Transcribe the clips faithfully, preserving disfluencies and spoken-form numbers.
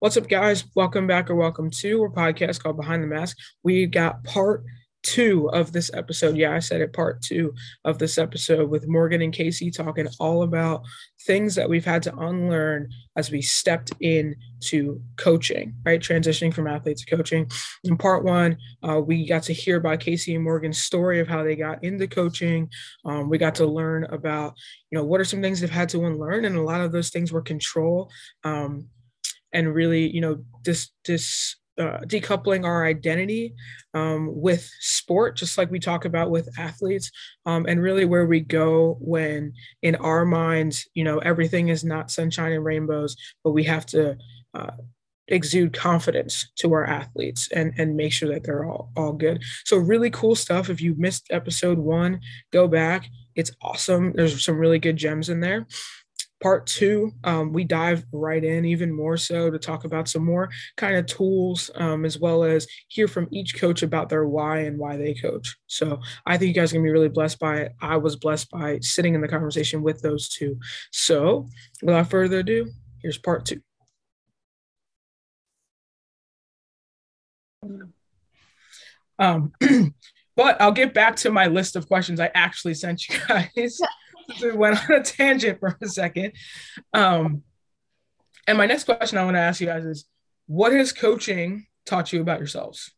What's up, guys? Welcome back or welcome to our podcast called Behind the Mask. We got part two of this episode. Yeah, I said it, part two of this episode with Morgan and Casey talking all about things that we've had to unlearn as we stepped into coaching, right? Transitioning from athlete to coaching. In part one, uh, we got to hear about Casey and Morgan's story of how they got into coaching. Um, we got to learn about, you know, what are some things they've had to unlearn, and a lot of those things were control. Um, And really, you know, this, this uh, decoupling our identity um, with sport, just like we talk about with athletes, um, and really where we go when in our minds, you know, everything is not sunshine and rainbows, but we have to uh, exude confidence to our athletes and, and make sure that they're all, all good. So really cool stuff. If you missed episode one, go back. It's awesome. There's some really good gems in there. Part two, um, we dive right in even more so to talk about some more kind of tools, um, as well as hear from each coach about their why and why they coach. So I think you guys are going to be really blessed by it. I was blessed by sitting in the conversation with those two. So without further ado, here's part two. Um, but I'll get back to my list of questions I actually sent you guys. We went on a tangent for a second. Um, and my next question I want to ask you guys is, what has coaching taught you about yourselves?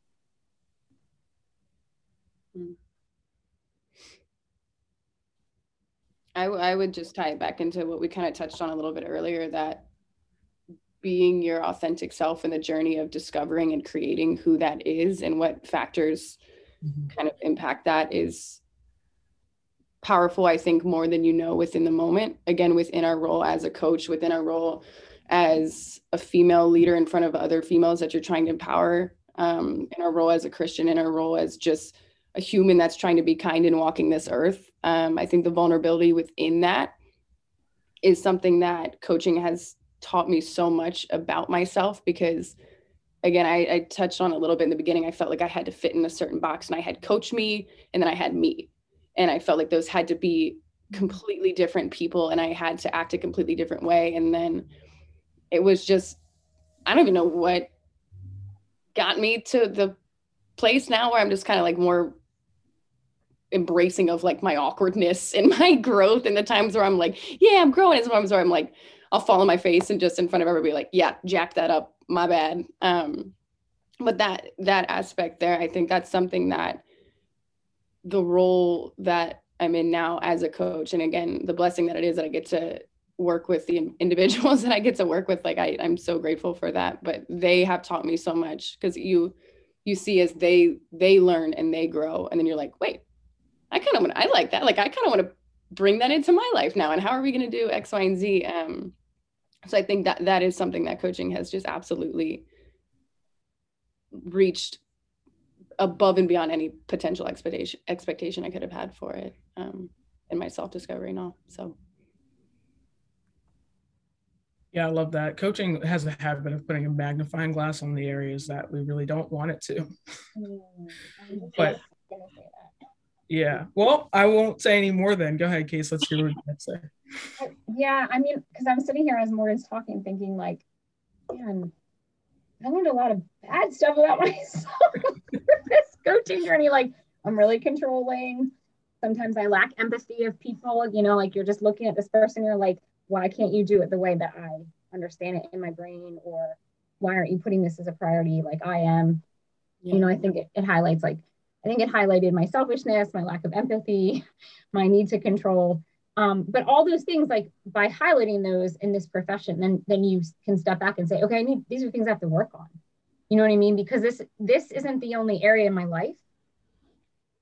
I, w- I would just tie it back into what we kind of touched on a little bit earlier, that being your authentic self and the journey of discovering and creating who that is and what factors mm-hmm. kind of impact that is powerful, I think, more than you know within the moment. Again, within our role as a coach, within our role as a female leader in front of other females that you're trying to empower, um, in our role as a Christian, in our role as just a human that's trying to be kind and walking this earth. Um, I think the vulnerability within that is something that coaching has taught me so much about myself, because again, I, I touched on a little bit in the beginning. I felt like I had to fit in a certain box, and I had coach me, and then I had me. And I felt like those had to be completely different people, and I had to act a completely different way. And then it was just, I don't even know what got me to the place now where I'm just kind of like more embracing of like my awkwardness and my growth, and the times where I'm like, yeah, I'm growing, and sometimes where I'm like, I'll fall on my face and just in front of everybody like, yeah, jack that up, my bad. Um, but that, that aspect there, I think that's something that the role that I'm in now as a coach, and again, the blessing that it is that I get to work with the individuals that I get to work with, like I, I'm so grateful for that, but they have taught me so much, because you you see as they they learn and they grow, and then you're like, wait, I kind of want, I like that, like I kind of want to bring that into my life now, and how are we going to do X, Y, and Z? Um, so I think that that is something that coaching has just absolutely reached above and beyond any potential expectation expectation I could have had for it, um, in my self-discovery and all. So. Yeah, I love that. Coaching has a habit of putting a magnifying glass on the areas that we really don't want it to. But yeah, well, I won't say any more then. Go ahead, Case, let's hear what you have to say. Yeah, I mean, because I'm sitting here as Morgan's talking, thinking like, man, I learned a lot of bad stuff about myself this coaching journey. Like, I'm really controlling. Sometimes I lack empathy of people, you know, like you're just looking at this person, you're like, why can't you do it the way that I understand it in my brain? Or why aren't you putting this as a priority? Like I am, yeah. You know, I think it, it highlights like, I think it highlighted my selfishness, my lack of empathy, my need to control. Um, but all those things, like by highlighting those in this profession, then then you can step back and say, okay, I need, these are things I have to work on. You know what I mean? Because this this isn't the only area in my life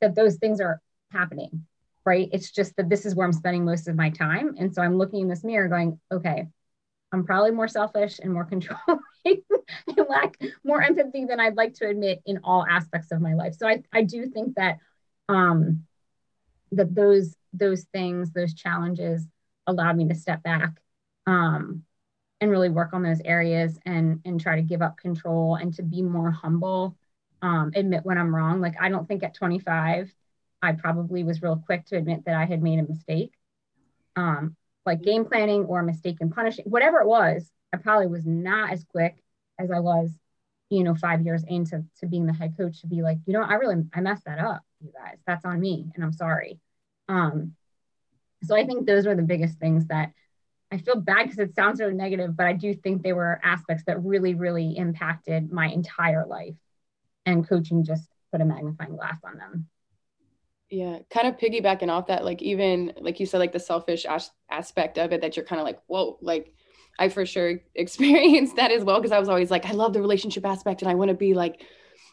that those things are happening, right? It's just that this is where I'm spending most of my time. And so I'm looking in this mirror going, okay, I'm probably more selfish and more controlling and lack more empathy than I'd like to admit in all aspects of my life. So I, I do think that um, that those those things, those challenges allowed me to step back um, and really work on those areas and, and try to give up control and to be more humble, um, admit when I'm wrong. Like, I don't think at twenty-five, I probably was real quick to admit that I had made a mistake, um, like game planning or a mistake in punishing, whatever it was, I probably was not as quick as I was, you know, five years into to being the head coach, to be like, you know, I really, I messed that up, you guys, that's on me, and I'm sorry. Um, so I think those were the biggest things that I feel bad, because it sounds really negative, but I do think they were aspects that really, really impacted my entire life, and coaching just put a magnifying glass on them. Yeah, kind of piggybacking off that, like, even like you said, like the selfish as- aspect of it, that you're kind of like, whoa, like I for sure experienced that as well, because I was always like, I love the relationship aspect, and I want to be like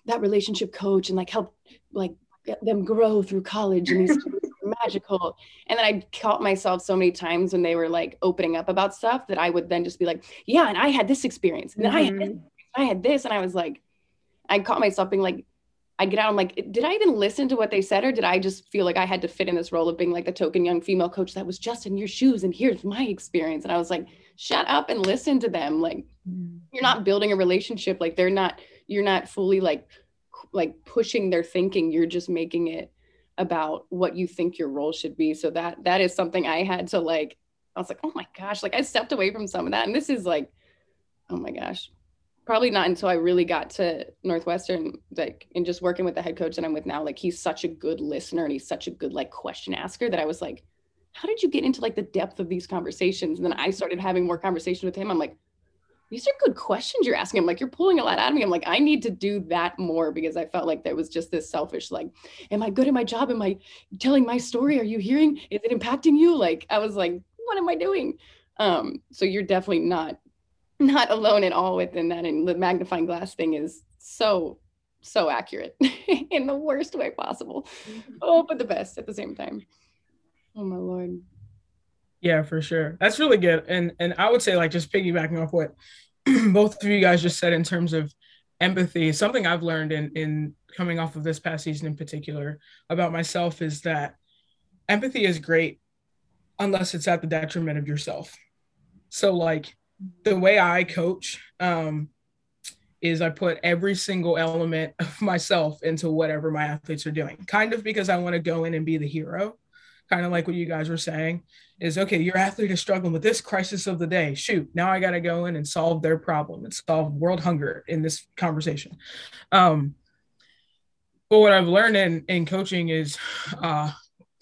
that relationship coach and like help like get them grow through college, and these kids are magical. And then I caught myself so many times when they were like opening up about stuff that I would then just be like, yeah, and I had this experience, and mm-hmm. I had this, I had this, and I was like, I caught myself being like, I get out, I'm like, did I even listen to what they said? Or did I just feel like I had to fit in this role of being like the token young female coach that was just in your shoes, and here's my experience? And I was like, shut up and listen to them. Like, mm. you're not building a relationship. Like, they're not, you're not fully like, like pushing their thinking. You're just making it about what you think your role should be. So that, that is something I had to like, I was like, oh my gosh, like I stepped away from some of that. And this is like, oh my gosh. Probably not until I really got to Northwestern, like, and just working with the head coach that I'm with now, like, he's such a good listener, and he's such a good, like, question asker, that I was like, how did you get into, like, the depth of these conversations? And then I started having more conversations with him. I'm like, these are good questions you're asking. I'm like, you're pulling a lot out of me. I'm like, I need to do that more, because I felt like there was just this selfish, like, am I good at my job? Am I telling my story? Are you hearing? Is it impacting you? Like, I was like, what am I doing? Um, so you're definitely not not alone at all within that. And the magnifying glass thing is so, so accurate in the worst way possible. Oh, but the best at the same time. Oh my Lord. Yeah, for sure. That's really good. And, and I would say, like, just piggybacking off what both of you guys just said in terms of empathy, something I've learned in, in coming off of this past season in particular about myself is that empathy is great unless it's at the detriment of yourself. So like, the way I coach um, is I put every single element of myself into whatever my athletes are doing, kind of because I want to go in and be the hero, kind of like what you guys were saying is, okay, your athlete is struggling with this crisis of the day. Shoot, now I got to go in and solve their problem and solve world hunger in this conversation. Um, but what I've learned in, in coaching is uh,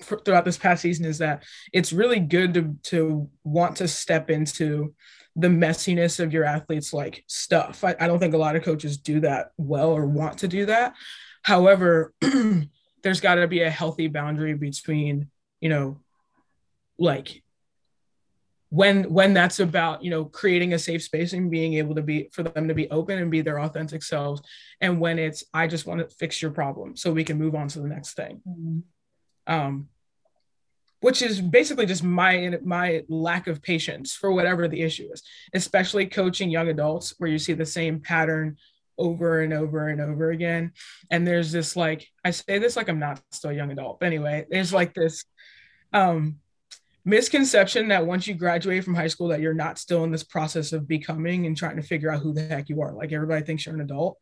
for, throughout this past season is that it's really good to, to want to step into the messiness of your athletes' like stuff. I, I don't think a lot of coaches do that well or want to do that. However, there's got to be a healthy boundary between, you know, like when when that's about, you know, creating a safe space and being able to be, for them to be open and be their authentic selves, and when it's, I just want to fix your problem so we can move on to the next thing. Mm-hmm. Um, which is basically just my my lack of patience for whatever the issue is, especially coaching young adults where you see the same pattern over and over and over again. And there's this, like, I say this like I'm not still a young adult, but anyway, there's like this um, misconception that once you graduate from high school that you're not still in this process of becoming and trying to figure out who the heck you are. Like, everybody thinks you're an adult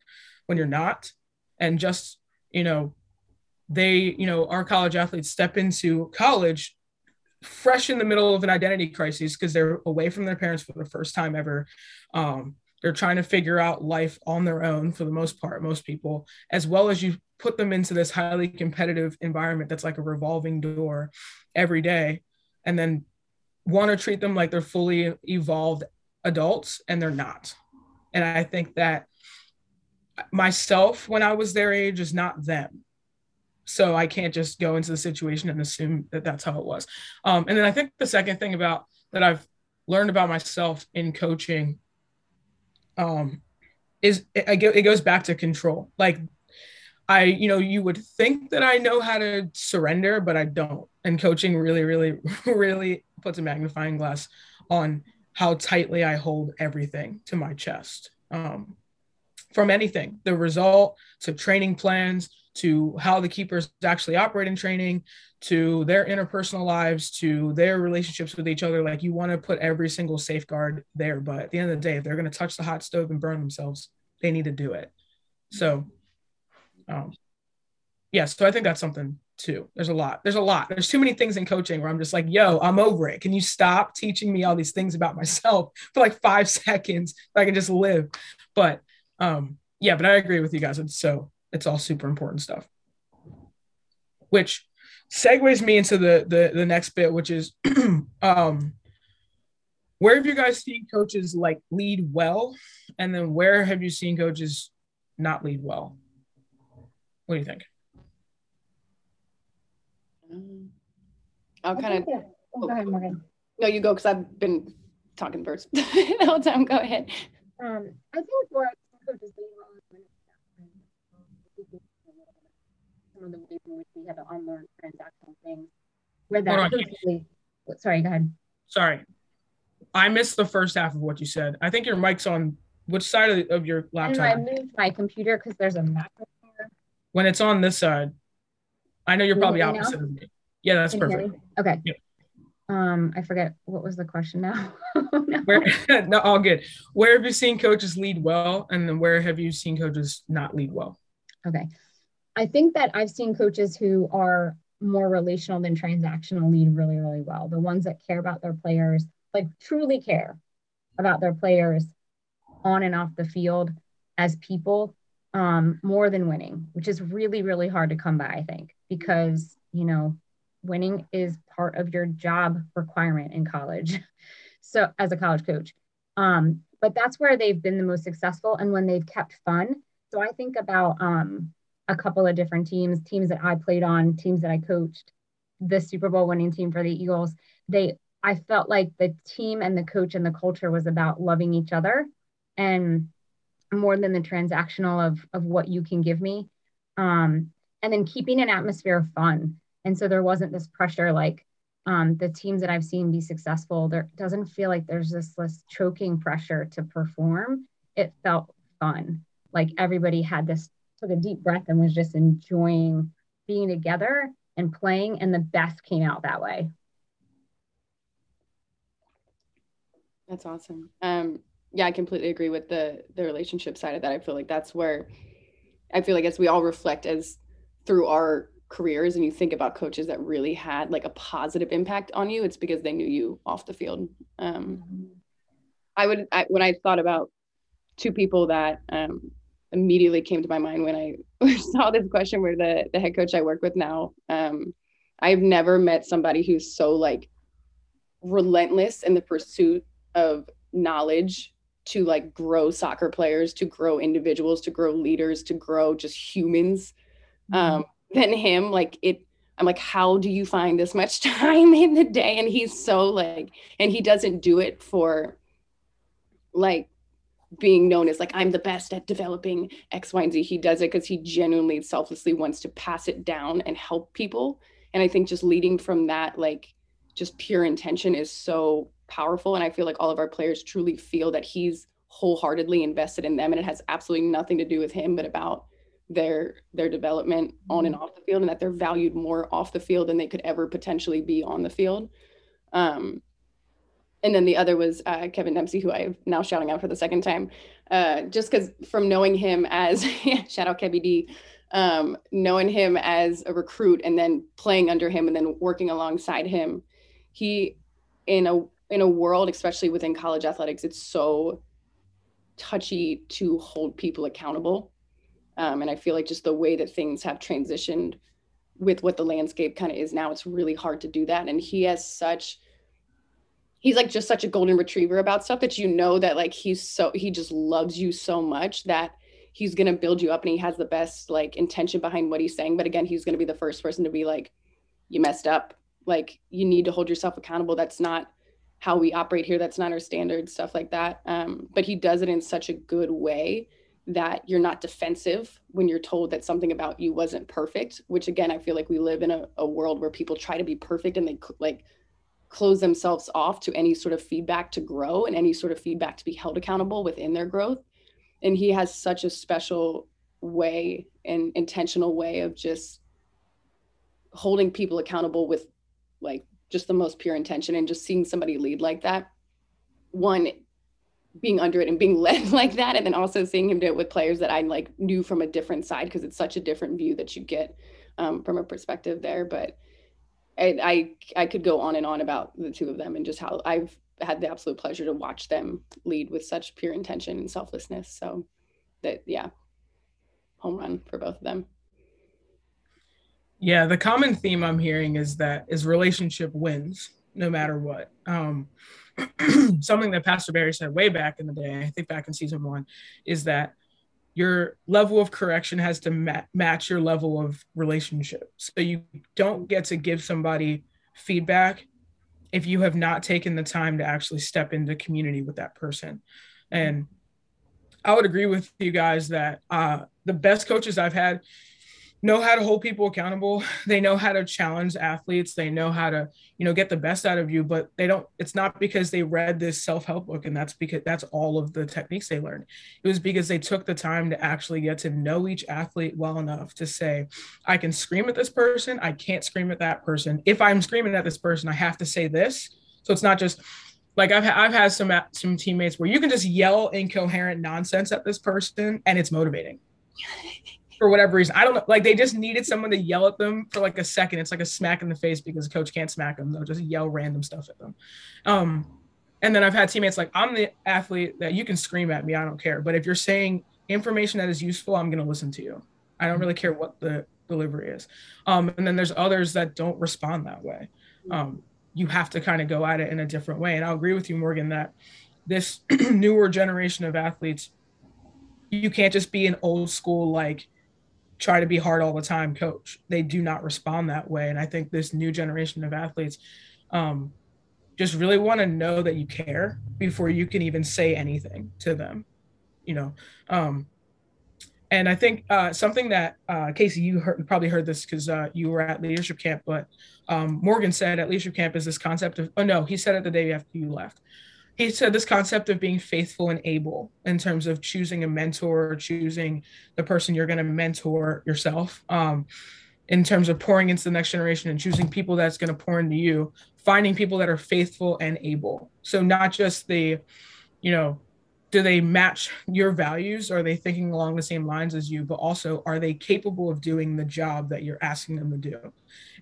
when you're not. And just, you know, they, you know, our college athletes step into college fresh in the middle of an identity crisis because they're away from their parents for the first time ever. Um, they're trying to figure out life on their own for the most part, most people, as well as you put them into this highly competitive environment that's like a revolving door every day, and then want to treat them like they're fully evolved adults, and they're not. And I think that myself, when I was their age, is not them. So I can't just go into the situation and assume that that's how it was. Um, and then I think the second thing about that I've learned about myself in coaching um, is it, it goes back to control. Like, I, you know, you would think that I know how to surrender, but I don't. And coaching really, really, really puts a magnifying glass on how tightly I hold everything to my chest. Um, from anything, the result, to training plans, to how the keepers actually operate in training, to their interpersonal lives, to their relationships with each other. Like, you want to put every single safeguard there, but at the end of the day, if they're going to touch the hot stove and burn themselves, they need to do it. So, um, yeah, so I think that's something too. There's a lot. There's a lot. There's too many things in coaching where I'm just like, yo, I'm over it. Can you stop teaching me all these things about myself for like five seconds so I can just live? But um, yeah, but I agree with you guys. It's so it's all super important stuff, which segues me into the the, the next bit, which is um, where have you guys seen coaches like lead well? And then where have you seen coaches not lead well? What do you think? I'll kind of oh, oh, go ahead, Morgan. No, you go, because I've been talking first the whole time. Go ahead. Um, I think for coaches, some of the ways in which we had to unlearn transactional things. Where that really, sorry, go ahead. Sorry, I missed the first half of what you said. I think your mic's on which side of, of your laptop? I moved my computer because there's a macro here. When it's on this side. I know you're probably opposite of me. Yeah, that's perfect. Okay. Yeah. Um, I forget what was the question now. no. Where, no, all good. Where have you seen coaches lead well, and then where have you seen coaches not lead well? Okay. I think that I've seen coaches who are more relational than transactional lead really, really well. The ones that care about their players, like truly care about their players on and off the field as people, um, more than winning, which is really, really hard to come by, I think. Because, you know, winning is part of your job requirement in college. So as a college coach, um, but that's where they've been the most successful and when they've kept fun. So I think about um, a couple of different teams, teams that I played on, teams that I coached, the Super Bowl winning team for the Eagles. They, I felt like the team and the coach and the culture was about loving each other and more than the transactional of, of what you can give me. Um, And then keeping an atmosphere of fun. And so there wasn't this pressure, like um, the teams that I've seen be successful, there doesn't feel like there's this, this choking pressure to perform. It felt fun. Like everybody had this, took a deep breath and was just enjoying being together and playing, and the best came out that way. That's awesome. Um, yeah, I completely agree with the, the relationship side of that. I feel like that's where, I feel like as we all reflect as through our careers and you think about coaches that really had like a positive impact on you, it's because they knew you off the field. Um, I would, I, when I thought about two people that um, immediately came to my mind when I saw this question were the, the head coach I work with now. Um, I've never met somebody who's so like relentless in the pursuit of knowledge to like grow soccer players, to grow individuals, to grow leaders, to grow just humans. Um, than him. Like it, I'm like, how do you find this much time in the day? And he's so like, and he doesn't do it for like being known as like, I'm the best at developing X, Y, and Z. He does it because he genuinely selflessly wants to pass it down and help people. And I think just leading from that, like just pure intention is so powerful. And I feel like all of our players truly feel that he's wholeheartedly invested in them. And it has absolutely nothing to do with him, but about their their development on and off the field, and that they're valued more off the field than they could ever potentially be on the field. Um, and then the other was uh, Kevin Dempsey, who I'm now shouting out for the second time, uh, just because from knowing him as, shout out Kevy D, um, knowing him as a recruit and then playing under him and then working alongside him, he, in a in a world, especially within college athletics, it's so touchy to hold people accountable. Um, and I feel like just the way that things have transitioned with what the landscape kind of is now, it's really hard to do that. And he has such, he's like just such a golden retriever about stuff that, you know, that like, he's so, he just loves you so much that he's going to build you up, and he has the best like intention behind what he's saying. But again, he's going to be the first person to be like, you messed up. Like you need to hold yourself accountable. That's not how we operate here. That's not our standard, stuff like that. Um, but he does it in such a good way that you're not defensive when you're told that something about you wasn't perfect, which again, I feel like we live in a, a world where people try to be perfect and they cl- like close themselves off to any sort of feedback to grow and any sort of feedback to be held accountable within their growth. And he has such a special way and intentional way of just holding people accountable with like just the most pure intention, and just seeing somebody lead like that. One, being under it and being led like that. And then also seeing him do it with players that I like knew from a different side, because it's such a different view that you get um, from a perspective there. But I, I I could go on and on about the two of them and just how I've had the absolute pleasure to watch them lead with such pure intention and selflessness. So that, yeah, home run for both of them. Yeah, the common theme I'm hearing is that is relationship wins no matter what. Um, something that Pastor Barry said way back in the day, I think back in season one, is that your level of correction has to ma- match your level of relationship. So you don't get to give somebody feedback if you have not taken the time to actually step into community with that person. And I would agree with you guys that uh, the best coaches I've had know how to hold people accountable. They know how to challenge athletes. They know how to, you know, get the best out of you, but they don't, it's not because they read this self-help book and that's because that's all of the techniques they learned. It was because they took the time to actually get to know each athlete well enough to say, I can scream at this person. I can't scream at that person. If I'm screaming at this person, I have to say this. So it's not just like I've, I've had some, some teammates where you can just yell incoherent nonsense at this person and it's motivating. For whatever reason, I don't know, like they just needed someone to yell at them for like a second. It's like a smack in the face because the coach can't smack them. They'll just yell random stuff at them. Um, and then I've had teammates like, I'm the athlete that you can scream at me. I don't care. But if you're saying information that is useful, I'm going to listen to you. I don't really care what the delivery is. Um, and then there's others that don't respond that way. Um, you have to kind of go at it in a different way. And I'll agree with you, Morgan, that this newer generation of athletes, you can't just be an old school, like, try to be hard all the time coach. They do not respond that way. And I think this new generation of athletes um, just really want to know that you care before you can even say anything to them, you know? Um, and I think uh, something that uh, Casey, you heard, probably heard this because uh, you were at leadership camp, but um, Morgan said at leadership camp is this concept of, oh no, he said it the day after you left. He said this concept of being faithful and able in terms of choosing a mentor or choosing the person you're going to mentor yourself, um, in terms of pouring into the next generation and choosing people that's going to pour into you, finding people that are faithful and able. So not just the, you know, do they match your values? Are they thinking along the same lines as you? But also, are they capable of doing the job that you're asking them to do?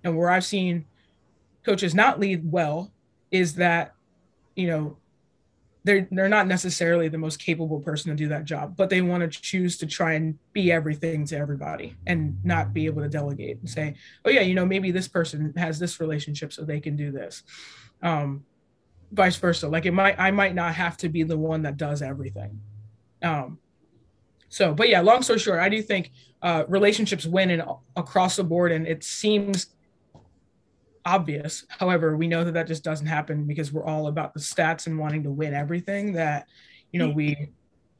And where I've seen coaches not lead well is that, you know, They're, they're not necessarily the most capable person to do that job, but they want to choose to try and be everything to everybody and not be able to delegate and say, oh yeah, you know, maybe this person has this relationship so they can do this. Um, vice versa. Like it might, I might not have to be the one that does everything. Um, so, but yeah, long story short, I do think uh, relationships win and across the board, and it seems obvious. However, we know that that just doesn't happen because we're all about the stats and wanting to win everything, that, you know, we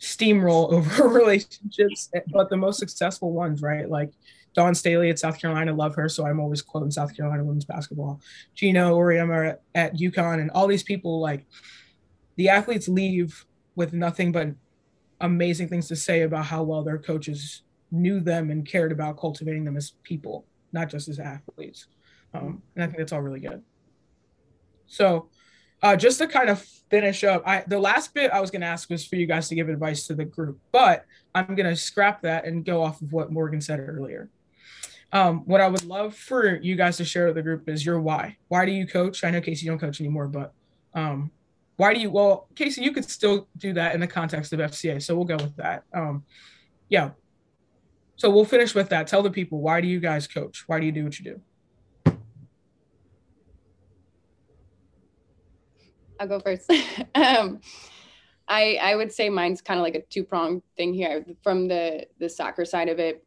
steamroll over relationships, but the most successful ones, right? Like Dawn Staley at South Carolina, love her. So I'm always quoting South Carolina women's basketball, Gino Oriyama at, at UConn, and all these people, like the athletes leave with nothing but amazing things to say about how well their coaches knew them and cared about cultivating them as people, not just as athletes. Um, and I think that's all really good. So uh, just to kind of finish up, I, the last bit I was going to ask was for you guys to give advice to the group, but I'm going to scrap that and go off of what Morgan said earlier. Um, what I would love for you guys to share with the group is your why. Why do you coach? I know, Casey, you don't coach anymore, but um, why do you, well, Casey, you could still do that in the context of F C A, so we'll go with that. Um, yeah. So we'll finish with that. Tell the people, why do you guys coach? Why do you do what you do? I'll go first. um, I I would say mine's kind of like a two-pronged thing here. From the the soccer side of it,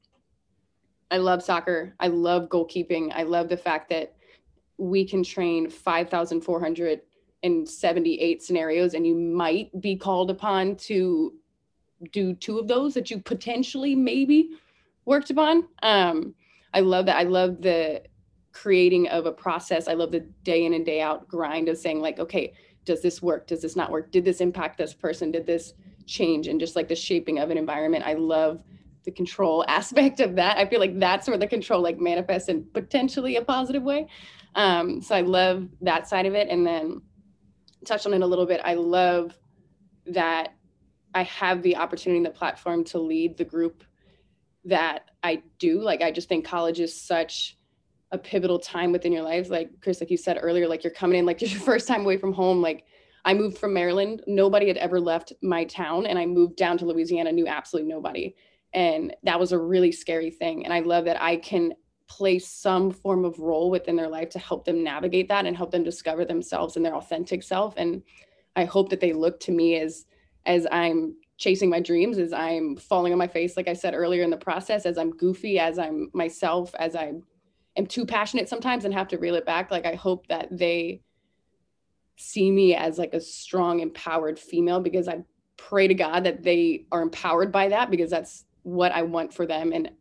I love soccer. I love goalkeeping. I love the fact that we can train five thousand four hundred seventy-eight scenarios, and you might be called upon to do two of those that you potentially maybe worked upon. Um, I love that. I love the creating of a process. I love the day in and day out grind of saying like, okay, does this work? Does this not work? Did this impact this person? Did this change? And just like the shaping of an environment. I love the control aspect of that. I feel like that's where the control like manifests in potentially a positive way. Um, so I love that side of it. And then touch on it a little bit. I love that I have the opportunity and the platform to lead the group that I do. Like, I just think college is such a pivotal time within your lives. Like Chris, like you said earlier, like you're coming in, like just your first time away from home. Like I moved from Maryland. Nobody had ever left my town. And I moved down to Louisiana, knew absolutely nobody. And that was a really scary thing. And I love that I can play some form of role within their life to help them navigate that and help them discover themselves and their authentic self. And I hope that they look to me as, as I'm chasing my dreams, as I'm falling on my face, like I said earlier in the process, as I'm goofy, as I'm myself, as I am too passionate sometimes and have to reel it back. Like, I hope that they see me as like a strong, empowered female, because I pray to God that they are empowered by that, because that's what I want for them and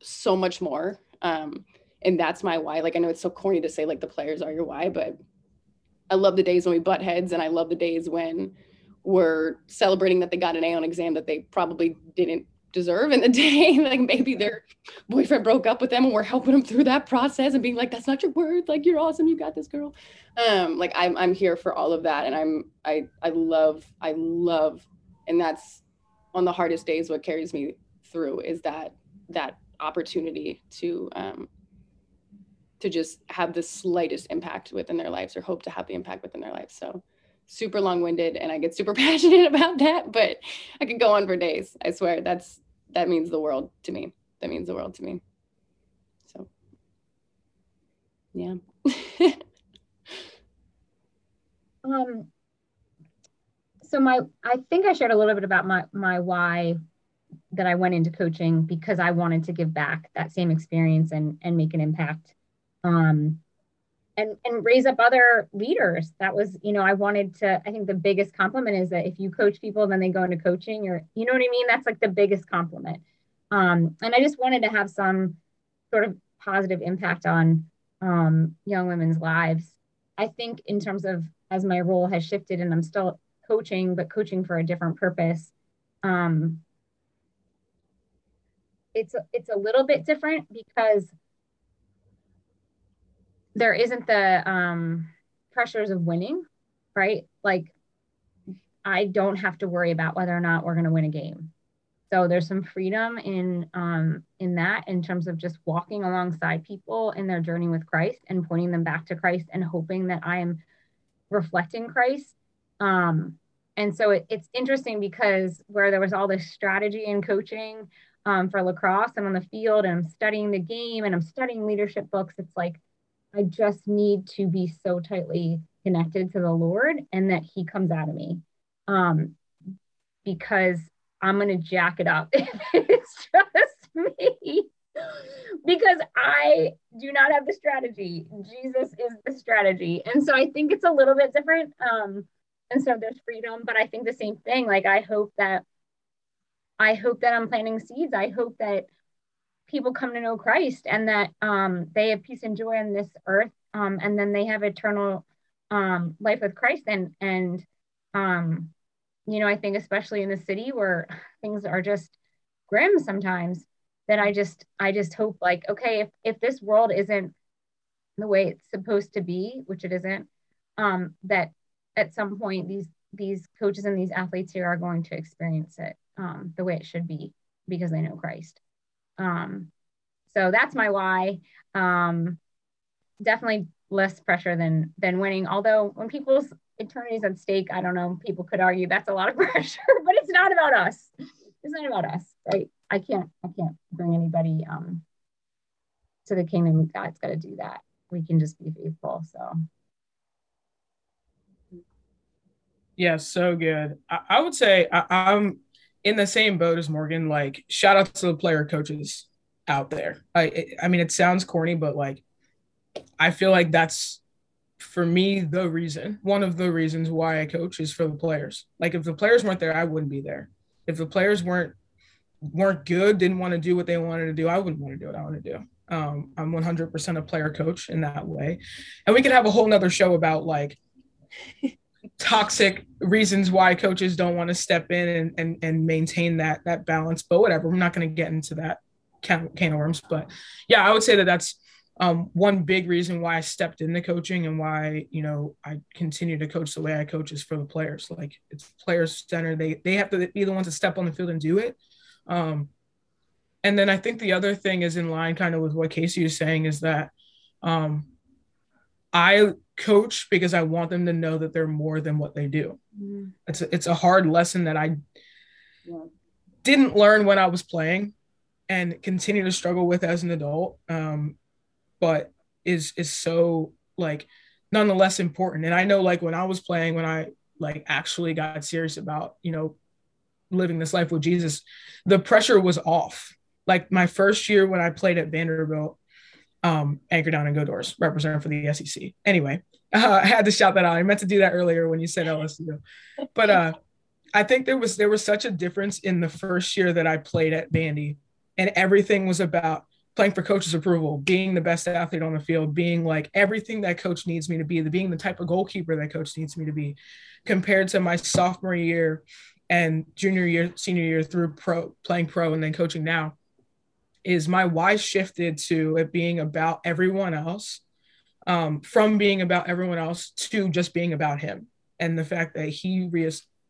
so much more. Um, and that's my why. Like, I know it's so corny to say like the players are your why, but I love the days when we butt heads, and I love the days when we're celebrating that they got an A on exam that they probably didn't deserve in the day. Like, maybe their boyfriend broke up with them and we're helping them through that process and being like, that's not your worth. Like, you're awesome. You got this, girl. Um, like I'm, I'm here for all of that. And I'm, I, I love, I love, and that's on the hardest days, what carries me through is that, that opportunity to um to just have the slightest impact within their lives, or hope to have the impact within their lives. So super long-winded, and I get super passionate about that, but I could go on for days. I swear, that's that means the world to me. That means the world to me. So yeah. um so my I think I shared a little bit about my my why that I went into coaching, because I wanted to give back that same experience and, and make an impact, um, and, and raise up other leaders. That was, you know, I wanted to, I think the biggest compliment is that if you coach people, then they go into coaching, or, you know what I mean? That's like the biggest compliment. Um, and I just wanted to have some sort of positive impact on um, young women's lives. I think in terms of, as my role has shifted and I'm still coaching, but coaching for a different purpose, um, It's it's a little bit different, because there isn't the um, pressures of winning, right? Like, I don't have to worry about whether or not we're going to win a game. So there's some freedom in um, in that, in terms of just walking alongside people in their journey with Christ and pointing them back to Christ and hoping that I am reflecting Christ. Um, and so it, it's interesting, because where there was all this strategy and coaching, Um, for lacrosse, I'm on the field and I'm studying the game and I'm studying leadership books. It's like, I just need to be so tightly connected to the Lord, and that he comes out of me, um, because I'm going to jack it up if it's just me, because I do not have the strategy. Jesus is the strategy. And so I think it's a little bit different. Um, and so there's freedom, but I think the same thing. Like, I hope that I hope that I'm planting seeds. I hope that people come to know Christ, and that um, they have peace and joy on this earth, um, and then they have eternal um, life with Christ. And, and um, you know, I think especially in the city where things are just grim sometimes, that I just, I just hope, like, okay, if, if this world isn't the way it's supposed to be, which it isn't, um, that at some point these, these coaches and these athletes here are going to experience it um, the way it should be, because they know Christ. Um, so that's my why. Um, definitely less pressure than, than winning. Although when people's eternity is at stake, I don't know, people could argue that's a lot of pressure, but it's not about us. It's not about us, right? I can't, I can't bring anybody, um, to the kingdom of God. It's got to do that. We can just be faithful. So. Yeah, so good. I, I would say I, I'm in the same boat as Morgan. Like, shout out to the player coaches out there. I, it, I mean, it sounds corny, but like, I feel like that's, for me, the reason, one of the reasons why I coach is for the players. Like, if the players weren't there, I wouldn't be there. If the players weren't weren't good, didn't want to do what they wanted to do, I wouldn't want to do what I want to do. Um, I'm one hundred percent a player coach in that way. And we could have a whole nother show about like, toxic reasons why coaches don't want to step in and, and, and maintain that, that balance, but whatever, we're not going to get into that can, can of worms. But yeah, I would say that that's um, one big reason why I stepped into coaching, and why, you know, I continue to coach the way I coach is for the players. Like, it's players centered. They, they have to be the ones that step on the field and do it. Um, And then I think the other thing is in line kind of with what Casey is saying is that um, I coach because I want them to know that they're more than what they do. Mm-hmm. It's a, it's a hard lesson that I yeah. didn't learn when I was playing and continue to struggle with as an adult, um, but is is so, like, nonetheless important. And I know, like, when I was playing, when I, like, actually got serious about, you know, living this life with Jesus, the pressure was off. Like, my first year when I played at Vanderbilt, um, anchor down and go doors, representing for the S E C. Anyway, uh, I had to shout that out. I meant to do that earlier when you said L S U. But uh, I think there was there was such a difference in the first year that I played at Vandy, and everything was about playing for coach's approval, being the best athlete on the field, being like everything that coach needs me to be, being the type of goalkeeper that coach needs me to be, compared to my sophomore year and junior year, senior year through pro, playing pro and then coaching now, is my why shifted to it being about everyone else, um, from being about everyone else to just being about him. And the fact that he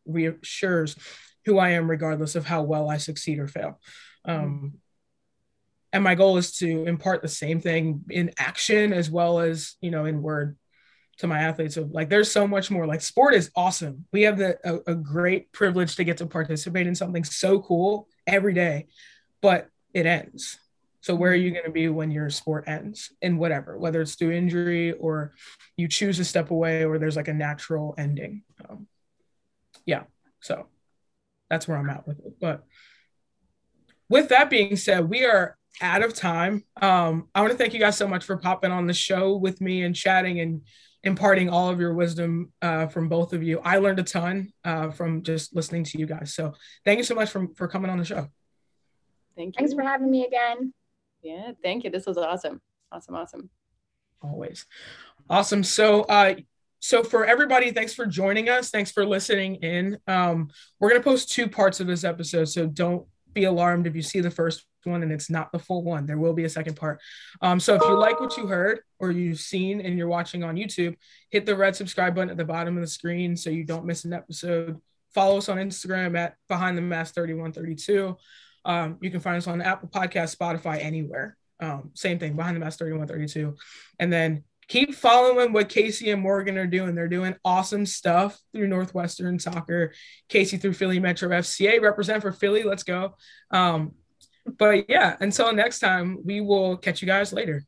reassures who I am regardless of how well I succeed or fail. Um, and my goal is to impart the same thing in action as well as, you know, in word to my athletes. Of like, there's so much more. Like, sport is awesome. We have the, a, a great privilege to get to participate in something so cool every day, but it ends. So where are you going to be when your sport ends? And whatever, whether it's through injury or you choose to step away or there's like a natural ending. Um, yeah. So that's where I'm at with it. But with that being said, we are out of time. Um, I want to thank you guys so much for popping on the show with me and chatting and imparting all of your wisdom uh, from both of you. I learned a ton uh, from just listening to you guys. So thank you so much for, for coming on the show. Thank you. Thanks for having me again. Yeah, thank you. This was awesome. Awesome, awesome. Always. Awesome. So, uh, So for everybody, thanks for joining us. Thanks for listening in. Um, we're going to post two parts of this episode, so don't be alarmed if you see the first one and it's not the full one. There will be a second part. Um, so if you like what you heard or you've seen and you're watching on YouTube, hit the red subscribe button at the bottom of the screen so you don't miss an episode. Follow us on Instagram at Behind the Mask thirty-one thirty-two. Um, you can find us on Apple Podcasts, Spotify, anywhere. Um, same thing, Behind the Mask thirty-one thirty-two. And then keep following what Casey and Morgan are doing. They're doing awesome stuff through Northwestern soccer. Casey through Philly Metro F C A. Represent for Philly. Let's go. Um, but, yeah, until next time, we will catch you guys later.